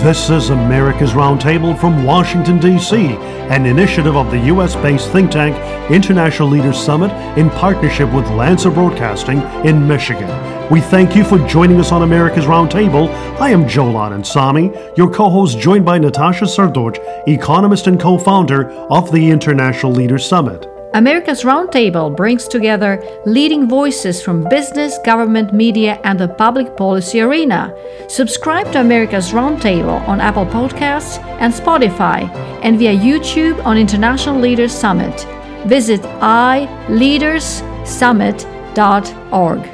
This is America's Roundtable from Washington, D.C., an initiative of the U.S.-based think tank International Leaders Summit in partnership with Lancer Broadcasting in Michigan. We thank you for joining us on America's Roundtable. I am Jolan Ansami, your co-host, joined by Natasha Sardorj, economist and co-founder of the International Leaders Summit. America's Roundtable brings together leading voices from business, government, media, and the public policy arena. Subscribe to America's Roundtable on Apple Podcasts and Spotify, and via YouTube on International Leaders Summit. Visit iLeadersSummit.org.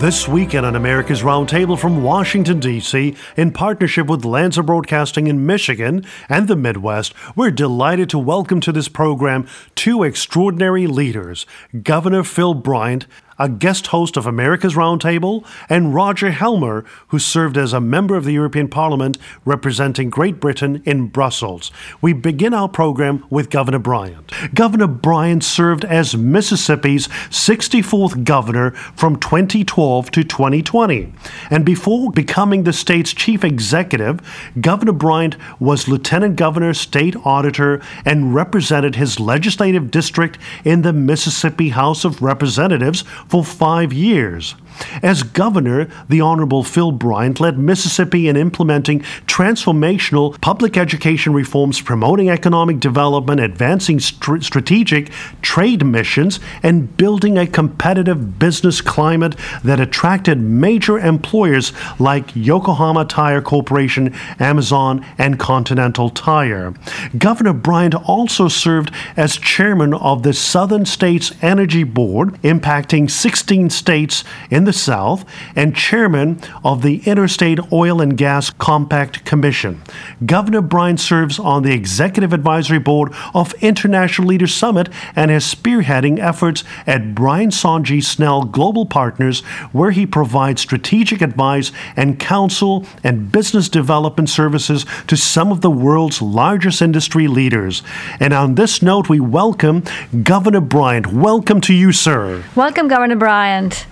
This weekend on America's Roundtable from Washington, D.C., in partnership with Lancer Broadcasting in Michigan and the Midwest, we're delighted to welcome to this program two extraordinary leaders, Governor Phil Bryant, a guest host of America's Roundtable, and Roger Helmer, who served as a member of the European Parliament representing Great Britain in Brussels. We begin our program with Governor Bryant. Governor Bryant served as Mississippi's 64th governor from 2012 to 2020. And before becoming the state's chief executive, Governor Bryant was lieutenant governor, state auditor, and represented his legislative district in the Mississippi House of Representatives for 5 years. As governor, the Honorable Phil Bryant led Mississippi in implementing transformational public education reforms, promoting economic development, advancing strategic trade missions, and building a competitive business climate that attracted major employers like Yokohama Tire Corporation, Amazon, and Continental Tire. Governor Bryant also served as chairman of the Southern States Energy Board, impacting 16 states in the South, and chairman of the Interstate Oil and Gas Compact Commission. Governor Bryant serves on the Executive Advisory Board of International Leaders Summit and is spearheading efforts at Bryant Sonji Snell Global Partners, where he provides strategic advice and counsel and business development services to some of the world's largest industry leaders. And on this note, we welcome Governor Bryant. Welcome to you, sir. Welcome, Governor Bryant.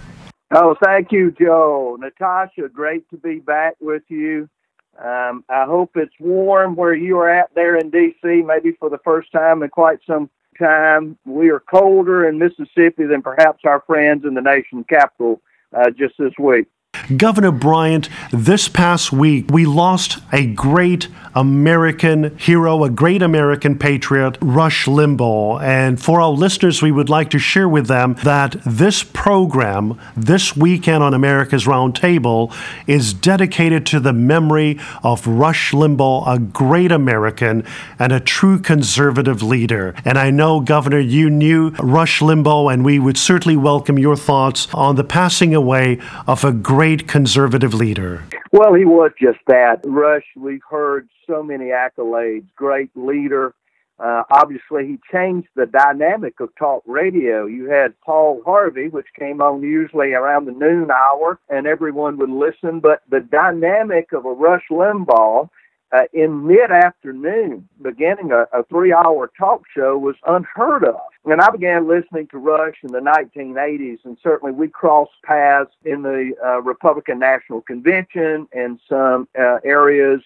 Oh, thank you, Joe. Natasha, great to be back with you. I hope it's warm where you are at there in D.C., maybe for the first time in quite some time. We are colder in Mississippi than perhaps our friends in the nation capital just this week. Governor Bryant, this past week, we lost a great American hero, a great American patriot, Rush Limbaugh. And for our listeners, we would like to share with them that this program, this weekend on America's Roundtable, is dedicated to the memory of Rush Limbaugh, a great American and a true conservative leader. And I know, Governor, you knew Rush Limbaugh, and we would certainly welcome your thoughts on the passing away of a great conservative leader. Well, he was just that. Rush, we've heard so many accolades, great leader. Obviously, he changed the dynamic of talk radio. You had Paul Harvey, which came on usually around the noon hour, and everyone would listen. But the dynamic of a Rush Limbaugh in mid-afternoon, beginning a three-hour talk show, was unheard of. And I began listening to Rush in the 1980s, and certainly we crossed paths in the Republican National Convention and some areas,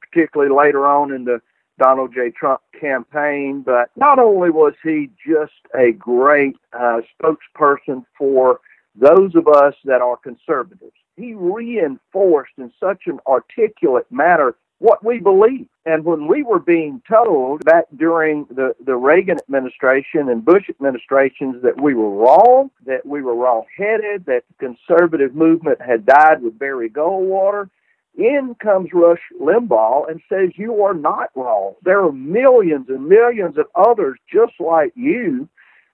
particularly later on in the Donald J. Trump campaign. But not only was he just a great spokesperson for those of us that are conservatives, he reinforced in such an articulate manner what we believe. And when we were being told back during the Reagan administration and Bush administrations that we were wrong, that we were wrong-headed, that the conservative movement had died with Barry Goldwater, in comes Rush Limbaugh and says, you are not wrong. There are millions and millions of others just like you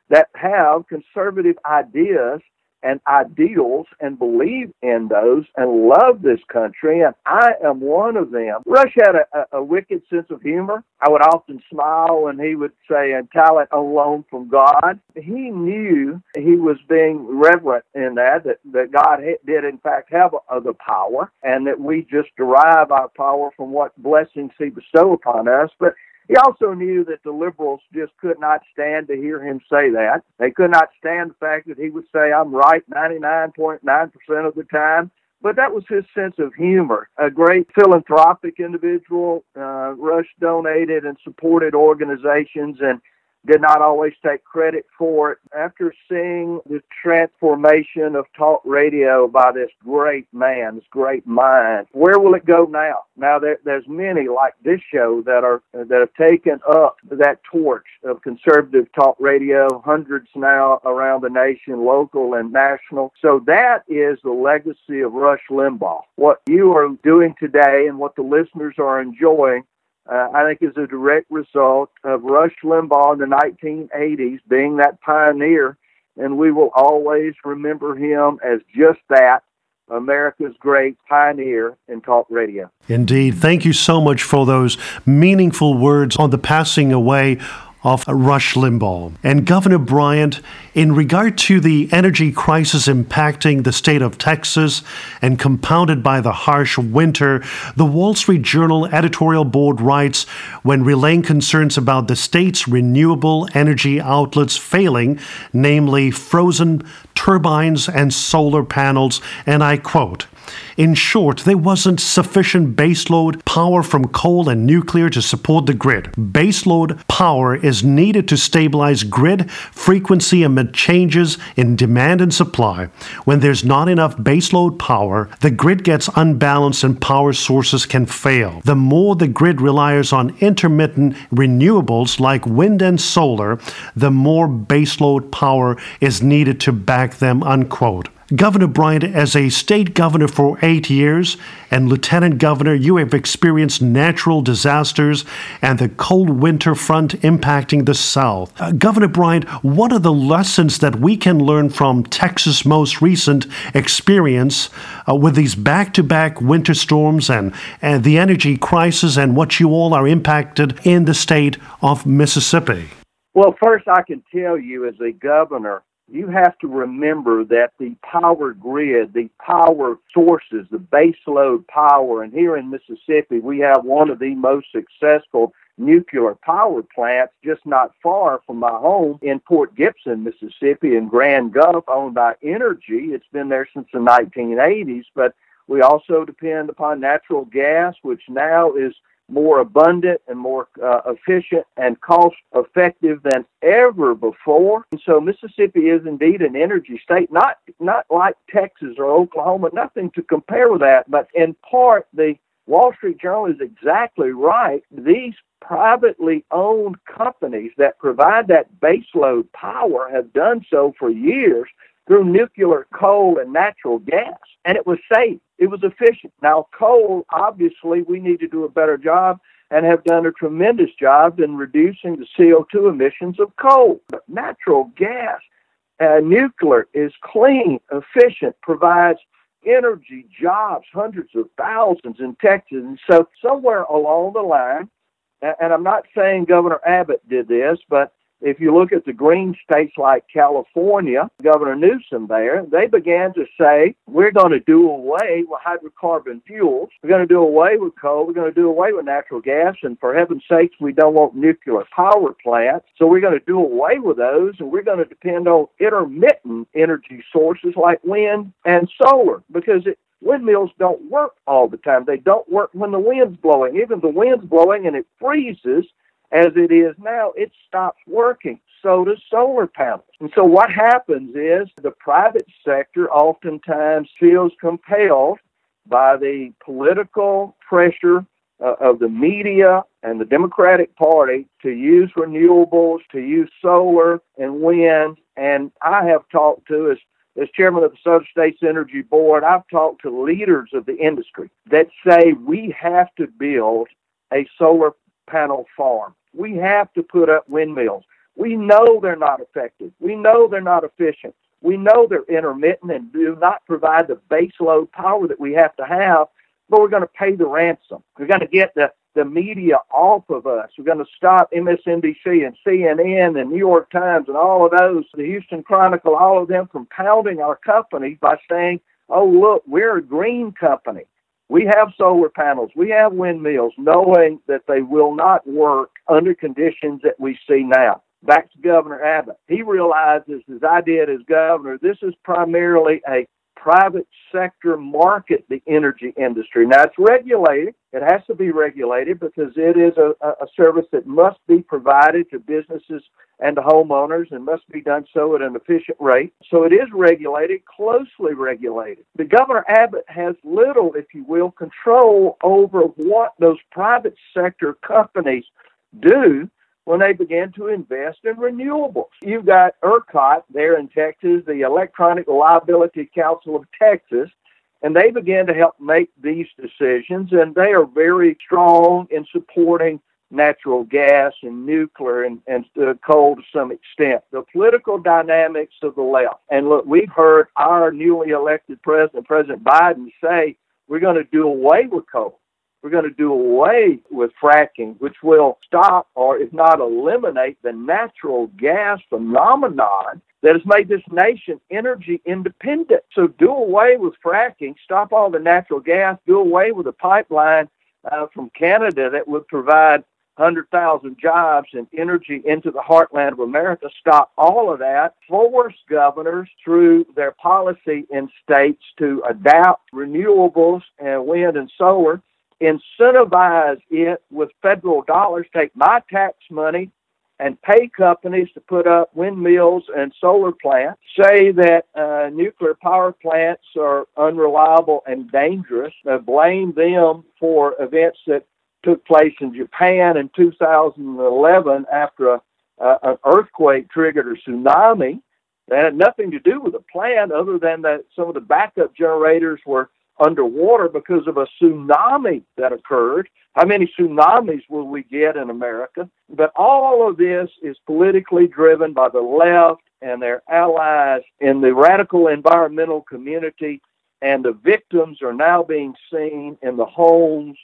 that have conservative ideas and ideals and believe in those and love this country, and I am one of them. Rush had a wicked sense of humor. I would often smile, and he would say, and talent alone from God. He knew he was being reverent in that God did, in fact, have the power, and that we just derive our power from what blessings he bestowed upon us. But he also knew that the liberals just could not stand to hear him say that. They could not stand the fact that he would say, I'm right 99.9% of the time. But that was his sense of humor, a great philanthropic individual. Rush donated and supported organizations and did not always take credit for it. After seeing the transformation of talk radio by this great man, this great mind, where will it go now? Now, there's many like this show that have taken up that torch of conservative talk radio, hundreds now around the nation, local and national. So that is the legacy of Rush Limbaugh. What you are doing today and what the listeners are enjoying, I think, is a direct result of Rush Limbaugh in the 1980s being that pioneer, and we will always remember him as just that, America's great pioneer in talk radio. Indeed. Thank you so much for those meaningful words on the passing away of Rush Limbaugh. And Governor Bryant, in regard to the energy crisis impacting the state of Texas and compounded by the harsh winter, the Wall Street Journal editorial board writes, when relaying concerns about the state's renewable energy outlets failing, namely frozen turbines and solar panels, and I quote, "In short, there wasn't sufficient baseload power from coal and nuclear to support the grid. Baseload power is needed to stabilize grid frequency amid changes in demand and supply. When there's not enough baseload power, the grid gets unbalanced and power sources can fail. The more the grid relies on intermittent renewables like wind and solar, the more baseload power is needed to back them," unquote. Governor Bryant, as a state governor for 8 years and lieutenant governor, you have experienced natural disasters and the cold winter front impacting the South. Governor Bryant, what are the lessons that we can learn from Texas' most recent experience with these back-to-back winter storms and the energy crisis and what you all are impacted in the state of Mississippi? Well, first I can tell you as a governor, you have to remember that the power grid, the power sources, the baseload power, and here in Mississippi, we have one of the most successful nuclear power plants just not far from my home in Port Gibson, Mississippi, in Grand Gulf, owned by Energy. It's been there since the 1980s, but we also depend upon natural gas, which now is more abundant and more efficient and cost-effective than ever before. And so Mississippi is indeed an energy state, not like Texas or Oklahoma, nothing to compare with that. But in part, the Wall Street Journal is exactly right. These privately owned companies that provide that baseload power have done so for years through nuclear, coal, and natural gas. And it was safe. It was efficient. Now, coal, obviously, we need to do a better job and have done a tremendous job in reducing the CO2 emissions of coal. But natural gas, nuclear is clean, efficient, provides energy, jobs, hundreds of thousands in Texas. And so somewhere along the line, and I'm not saying Governor Abbott did this, but if you look at the green states like California, Governor Newsom there, they began to say, we're going to do away with hydrocarbon fuels. We're going to do away with coal. We're going to do away with natural gas. And for heaven's sakes, we don't want nuclear power plants. So we're going to do away with those. And we're going to depend on intermittent energy sources like wind and solar, because windmills don't work all the time. They don't work when the wind's blowing. Even the wind's blowing and it freezes, as it is now, it stops working. So does solar panels. And so what happens is the private sector oftentimes feels compelled by the political pressure of the media and the Democratic Party to use renewables, to use solar and wind. And I have talked to, as chairman of the Southern States Energy Board, I've talked to leaders of the industry that say we have to build a solar panel farm. We have to put up windmills. We know they're not effective. We know they're not efficient. We know they're intermittent and do not provide the baseload power that we have to have, but we're going to pay the ransom. We're going to get the media off of us. We're going to stop MSNBC and CNN and New York Times and all of those, the Houston Chronicle, all of them from pounding our companies by saying, oh, look, we're a green company. We have solar panels, we have windmills, knowing that they will not work under conditions that we see now. Back to Governor Abbott. He realizes, as I did as governor, this is primarily a private sector market the energy industry. Now, it's regulated. It has to be regulated because it is a service that must be provided to businesses and to homeowners and must be done so at an efficient rate. So it is regulated, closely regulated. The Governor Abbott has little, if you will, control over what those private sector companies do when they began to invest in renewables. You've got ERCOT there in Texas, the Electronic Reliability Council of Texas, and they began to help make these decisions, and they are very strong in supporting natural gas and nuclear and coal to some extent. The political dynamics of the left. And look, we've heard our newly elected president, President Biden, say we're going to do away with coal. We're going to do away with fracking, which will stop or, if not eliminate, the natural gas phenomenon that has made this nation energy independent. So do away with fracking, stop all the natural gas, do away with the pipeline from Canada that would provide 100,000 jobs and energy into the heartland of America, stop all of that, force governors through their policy in states to adopt renewables and wind and solar, incentivize it with federal dollars, take my tax money and pay companies to put up windmills and solar plants, say that nuclear power plants are unreliable and dangerous, blame them for events that took place in Japan in 2011 after an earthquake triggered a tsunami that had nothing to do with the plant other than that some of the backup generators were underwater because of a tsunami that occurred. How many tsunamis will we get in America? But all of this is politically driven by the left and their allies in the radical environmental community, and the victims are now being seen in the homes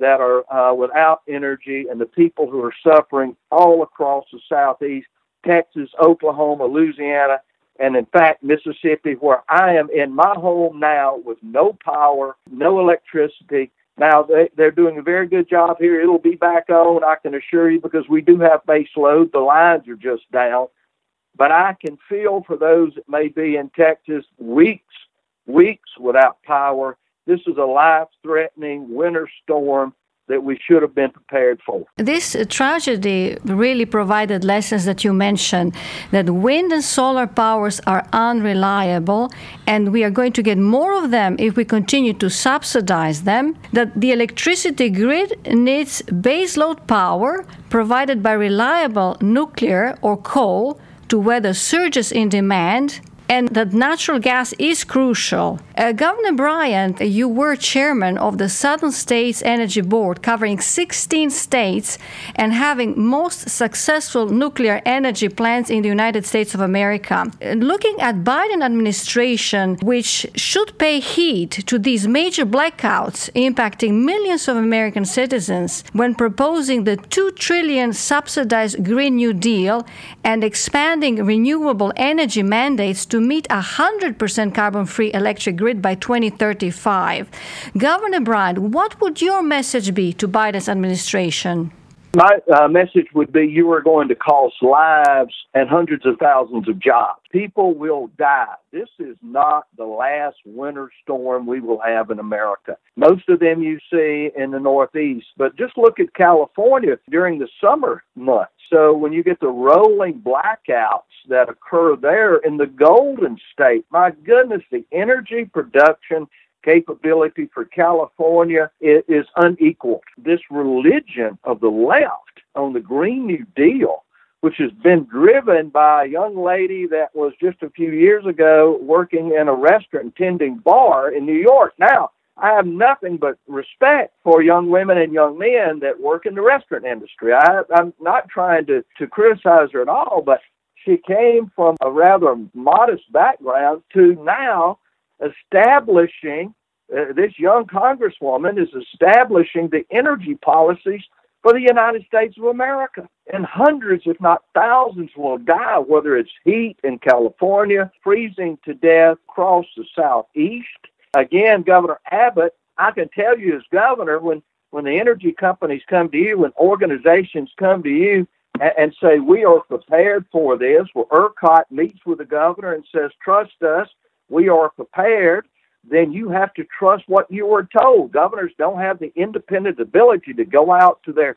that are without energy and the people who are suffering all across the Southeast, Texas, Oklahoma, Louisiana, and in fact, Mississippi, where I am in my home now with no power, no electricity. Now, they're doing a very good job here. It'll be back on, I can assure you, because we do have base load. The lines are just down. But I can feel for those that may be in Texas weeks without power. This is a life-threatening winter storm that we should have been prepared for. This tragedy really provided lessons that you mentioned, that wind and solar powers are unreliable, and we are going to get more of them if we continue to subsidize them, that the electricity grid needs baseload power provided by reliable nuclear or coal to weather surges in demand, and that natural gas is crucial. Governor Bryant, you were chairman of the Southern States Energy Board, covering 16 states and having most successful nuclear energy plants in the United States of America. Looking at Biden administration, which should pay heed to these major blackouts impacting millions of American citizens when proposing the $2 trillion subsidized Green New Deal and expanding renewable energy mandates to meet 100% carbon-free electric grid by 2035. Governor Bryant, what would your message be to Biden's administration? My message would be you are going to cost lives and hundreds of thousands of jobs. People will die. This is not the last winter storm we will have in America. Most of them you see in the Northeast, but just look at California during the summer months. So when you get the rolling blackouts that occur there in the Golden State, my goodness, the energy production capability for California is unequaled. This religion of the left on the Green New Deal, which has been driven by a young lady that was just a few years ago working in a restaurant, tending bar in New York. Now, I have nothing but respect for young women and young men that work in the restaurant industry. I'm not trying to criticize her at all, but she came from a rather modest background to now establishing, this young congresswoman is establishing the energy policies for the United States of America. And hundreds, if not thousands, will die, whether it's heat in California, freezing to death across the Southeast. Again, Governor Abbott, I can tell you as governor, when the energy companies come to you, when organizations come to you and say, we are prepared for this, well, ERCOT meets with the governor and says, trust us, we are prepared, then you have to trust what you were told. Governors don't have the independent ability to go out to their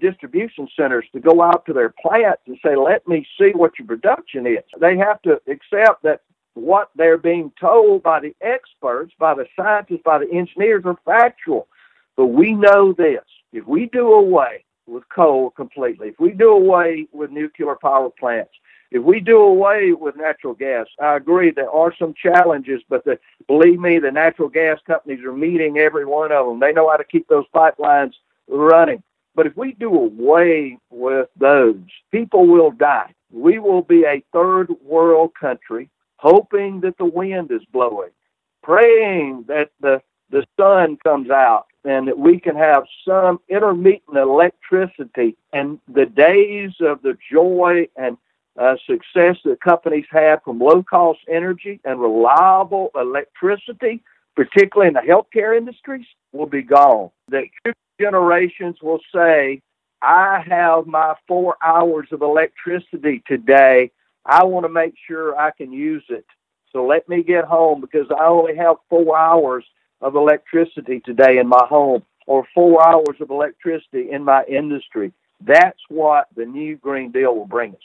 distribution centers, to go out to their plants and say, let me see what your production is. They have to accept that what they're being told by the experts, by the scientists, by the engineers are factual. But we know this. If we do away with coal completely, if we do away with nuclear power plants, if we do away with natural gas, I agree there are some challenges, but believe me, the natural gas companies are meeting every one of them. They know how to keep those pipelines running. But if we do away with those, people will die. We will be a third world country hoping that the wind is blowing, praying that the sun comes out and that we can have some intermittent electricity, and the days of the joy and success that companies had from low-cost energy and reliable electricity, particularly in the healthcare industries, will be gone. The future generations will say, I have my 4 hours of electricity today. I want to make sure I can use it. So let me get home because I only have 4 hours of electricity today in my home, or 4 hours of electricity in my industry. That's what the new Green Deal will bring us.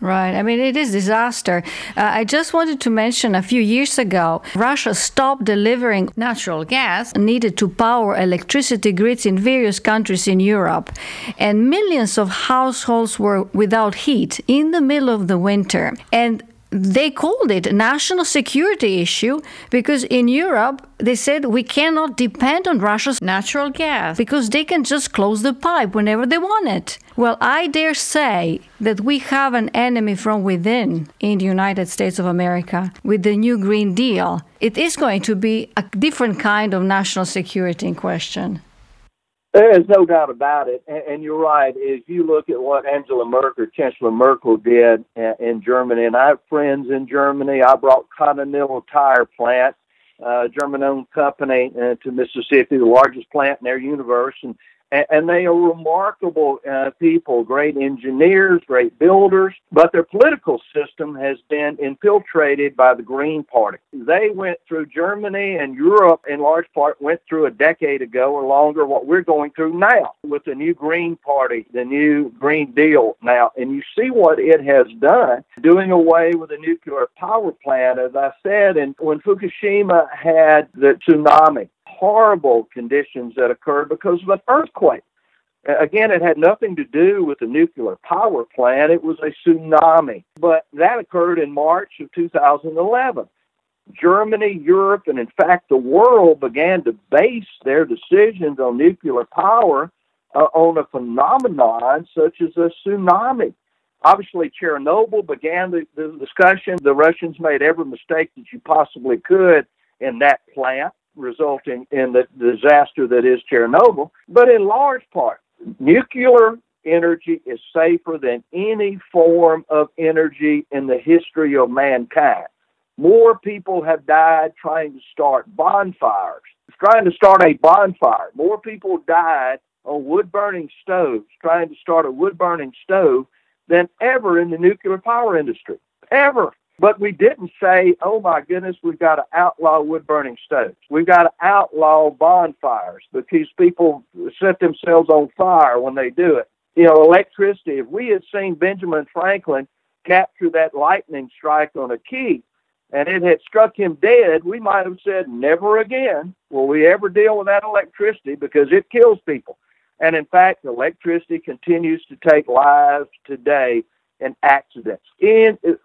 Right. I mean, it is disaster. I just wanted to mention a few years ago, Russia stopped delivering natural gas needed to power electricity grids in various countries in Europe. And millions of households were without heat in the middle of the winter. And they called it a national security issue because in Europe, they said we cannot depend on Russia's natural gas because they can just close the pipe whenever they want it. Well, I dare say that we have an enemy from within in the United States of America with the new Green Deal. It is going to be a different kind of national security in question. There is no doubt about it, and you're right. If you look at what Angela Merkel, Chancellor Merkel, did in Germany, and I have friends in Germany. I brought Continental Tire plant, a German-owned company, to Mississippi, the largest plant in their universe, and they are remarkable people, great engineers, great builders, but their political system has been infiltrated by the Green Party. They went through Germany and Europe, in large part, went through a decade ago or longer what we're going through now with the new Green Party, the new Green Deal now. And you see what it has done, doing away with the nuclear power plant, as I said, and when Fukushima had the tsunami, horrible conditions that occurred because of an earthquake. Again, it had nothing to do with the nuclear power plant. It was a tsunami. But that occurred in March of 2011. Germany, Europe, and in fact the world began to base their decisions on nuclear power on a phenomenon such as a tsunami. Obviously, Chernobyl began the discussion. The Russians made every mistake that you possibly could in that plant, resulting in the disaster that is Chernobyl. But in large part, nuclear energy is safer than any form of energy in the history of mankind. More people have died trying to start bonfires, trying to start a bonfire. More people died on wood-burning stoves, trying to start a wood-burning stove than ever in the nuclear power industry, ever. But we didn't say, oh, my goodness, we've got to outlaw wood-burning stoves. We've got to outlaw bonfires because people set themselves on fire when they do it. You know, electricity, if we had seen Benjamin Franklin capture that lightning strike on a key and it had struck him dead, we might have said, never again will we ever deal with that electricity because it kills people. And, in fact, electricity continues to take lives today and accidents,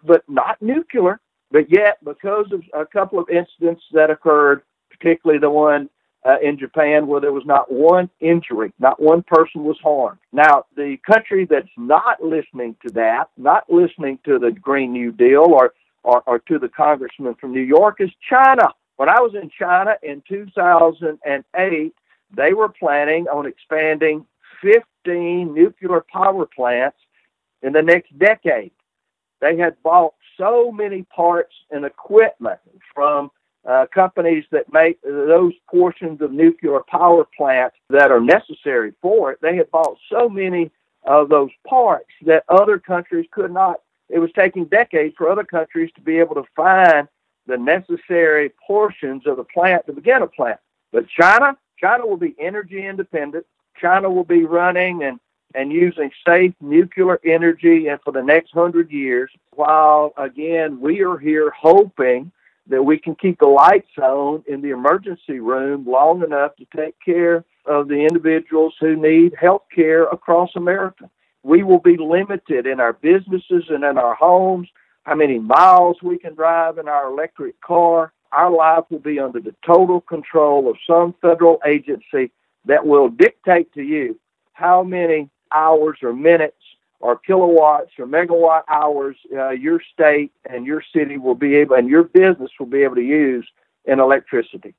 but not nuclear. But yet, because of a couple of incidents that occurred, particularly the one in Japan where there was not one injury, not one person was harmed. Now, the country that's not listening to that, not listening to the Green New Deal or to the congressman from New York is China. When I was in China in 2008, they were planning on expanding 15 nuclear power plants in the next decade. They had bought so many parts and equipment from companies that make those portions of nuclear power plants that are necessary for it. They had bought so many of those parts that other countries could not. It was taking decades for other countries to be able to find the necessary portions of the plant to begin a plant. But China will be energy independent. China will be running and using safe nuclear energy and for the next 100 years, while, again, we are here hoping that we can keep the lights on in the emergency room long enough to take care of the individuals who need health care across America. We will be limited in our businesses and in our homes, how many miles we can drive in our electric car. Our life will be under the total control of some federal agency that will dictate to you how many hours or minutes or kilowatts or megawatt hours your state and your city will be able, and your business will be able to use in electricity.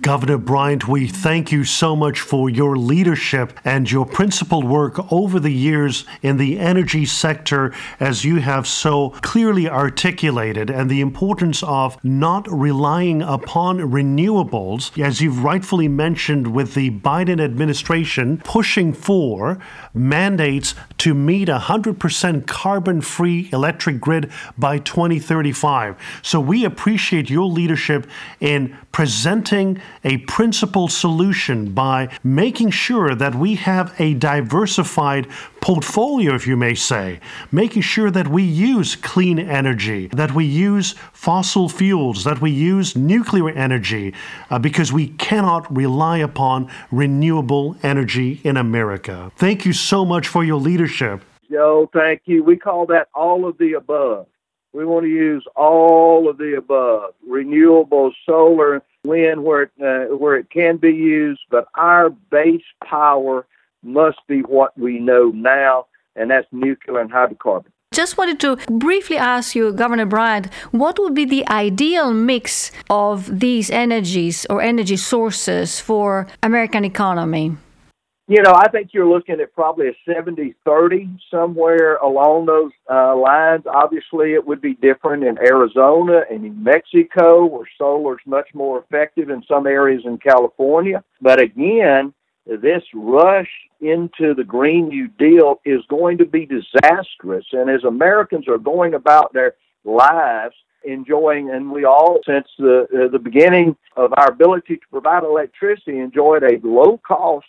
Governor Bryant, we thank you so much for your leadership and your principled work over the years in the energy sector, as you have so clearly articulated, and the importance of not relying upon renewables, as you've rightfully mentioned, with the Biden administration pushing for mandates to meet 100% carbon-free electric grid by 2035. So we appreciate your leadership in presenting a principled solution by making sure that we have a diversified portfolio, if you may say, making sure that we use clean energy, that we use fossil fuels, that we use nuclear energy, because we cannot rely upon renewable energy in America. Thank you so much for your leadership. Joe, thank you. We call that all of the above. We want to use all of the above, renewable, solar, wind where it can be used, but our base power must be what we know now, and that's nuclear and hydrocarbon. Just wanted to briefly ask you, Governor Bryant, what would be the ideal mix of these energies or energy sources for American economy? You know, I think you're looking at probably a 70-30, somewhere along those lines. Obviously, it would be different in Arizona and in Mexico, where solar is much more effective in some areas in California. But again, this rush into the Green New Deal is going to be disastrous. And as Americans are going about their lives, enjoying, and we all, since the beginning of our ability to provide electricity, enjoyed a low-cost,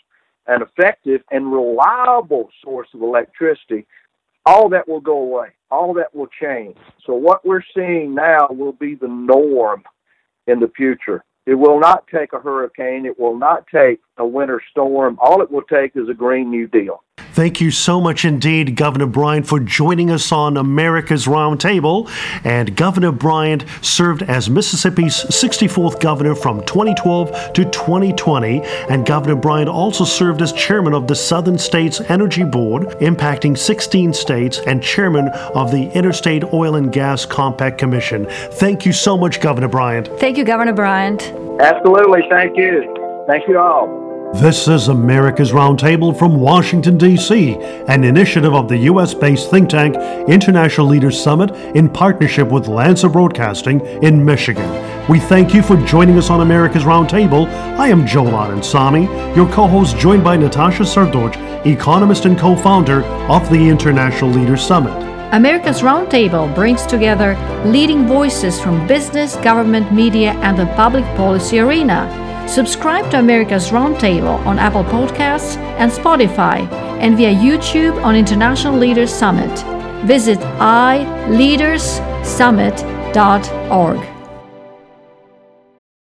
an effective and reliable source of electricity, all that will go away. All that will change. So what we're seeing now will be the norm in the future. It will not take a hurricane. It will not take a winter storm. All it will take is a Green New Deal. Thank you so much indeed, Governor Bryant, for joining us on America's Roundtable. And Governor Bryant served as Mississippi's 64th governor from 2012 to 2020. And Governor Bryant also served as chairman of the Southern States Energy Board, impacting 16 states, and chairman of the Interstate Oil and Gas Compact Commission. Thank you so much, Governor Bryant. Thank you, Governor Bryant. Absolutely. Thank you. Thank you all. This is America's Roundtable from Washington, D.C., an initiative of the U.S.-based think tank International Leaders Summit in partnership with Lancer Broadcasting in Michigan. We thank you for joining us on America's Roundtable. I am Jolan Ansami, your co-host, joined by Natasha Sardorj, economist and co-founder of the International Leaders Summit. America's Roundtable brings together leading voices from business, government, media, and the public policy arena. Subscribe to America's Roundtable on Apple Podcasts and Spotify, and via YouTube on International Leaders Summit. Visit iLeadersSummit.org.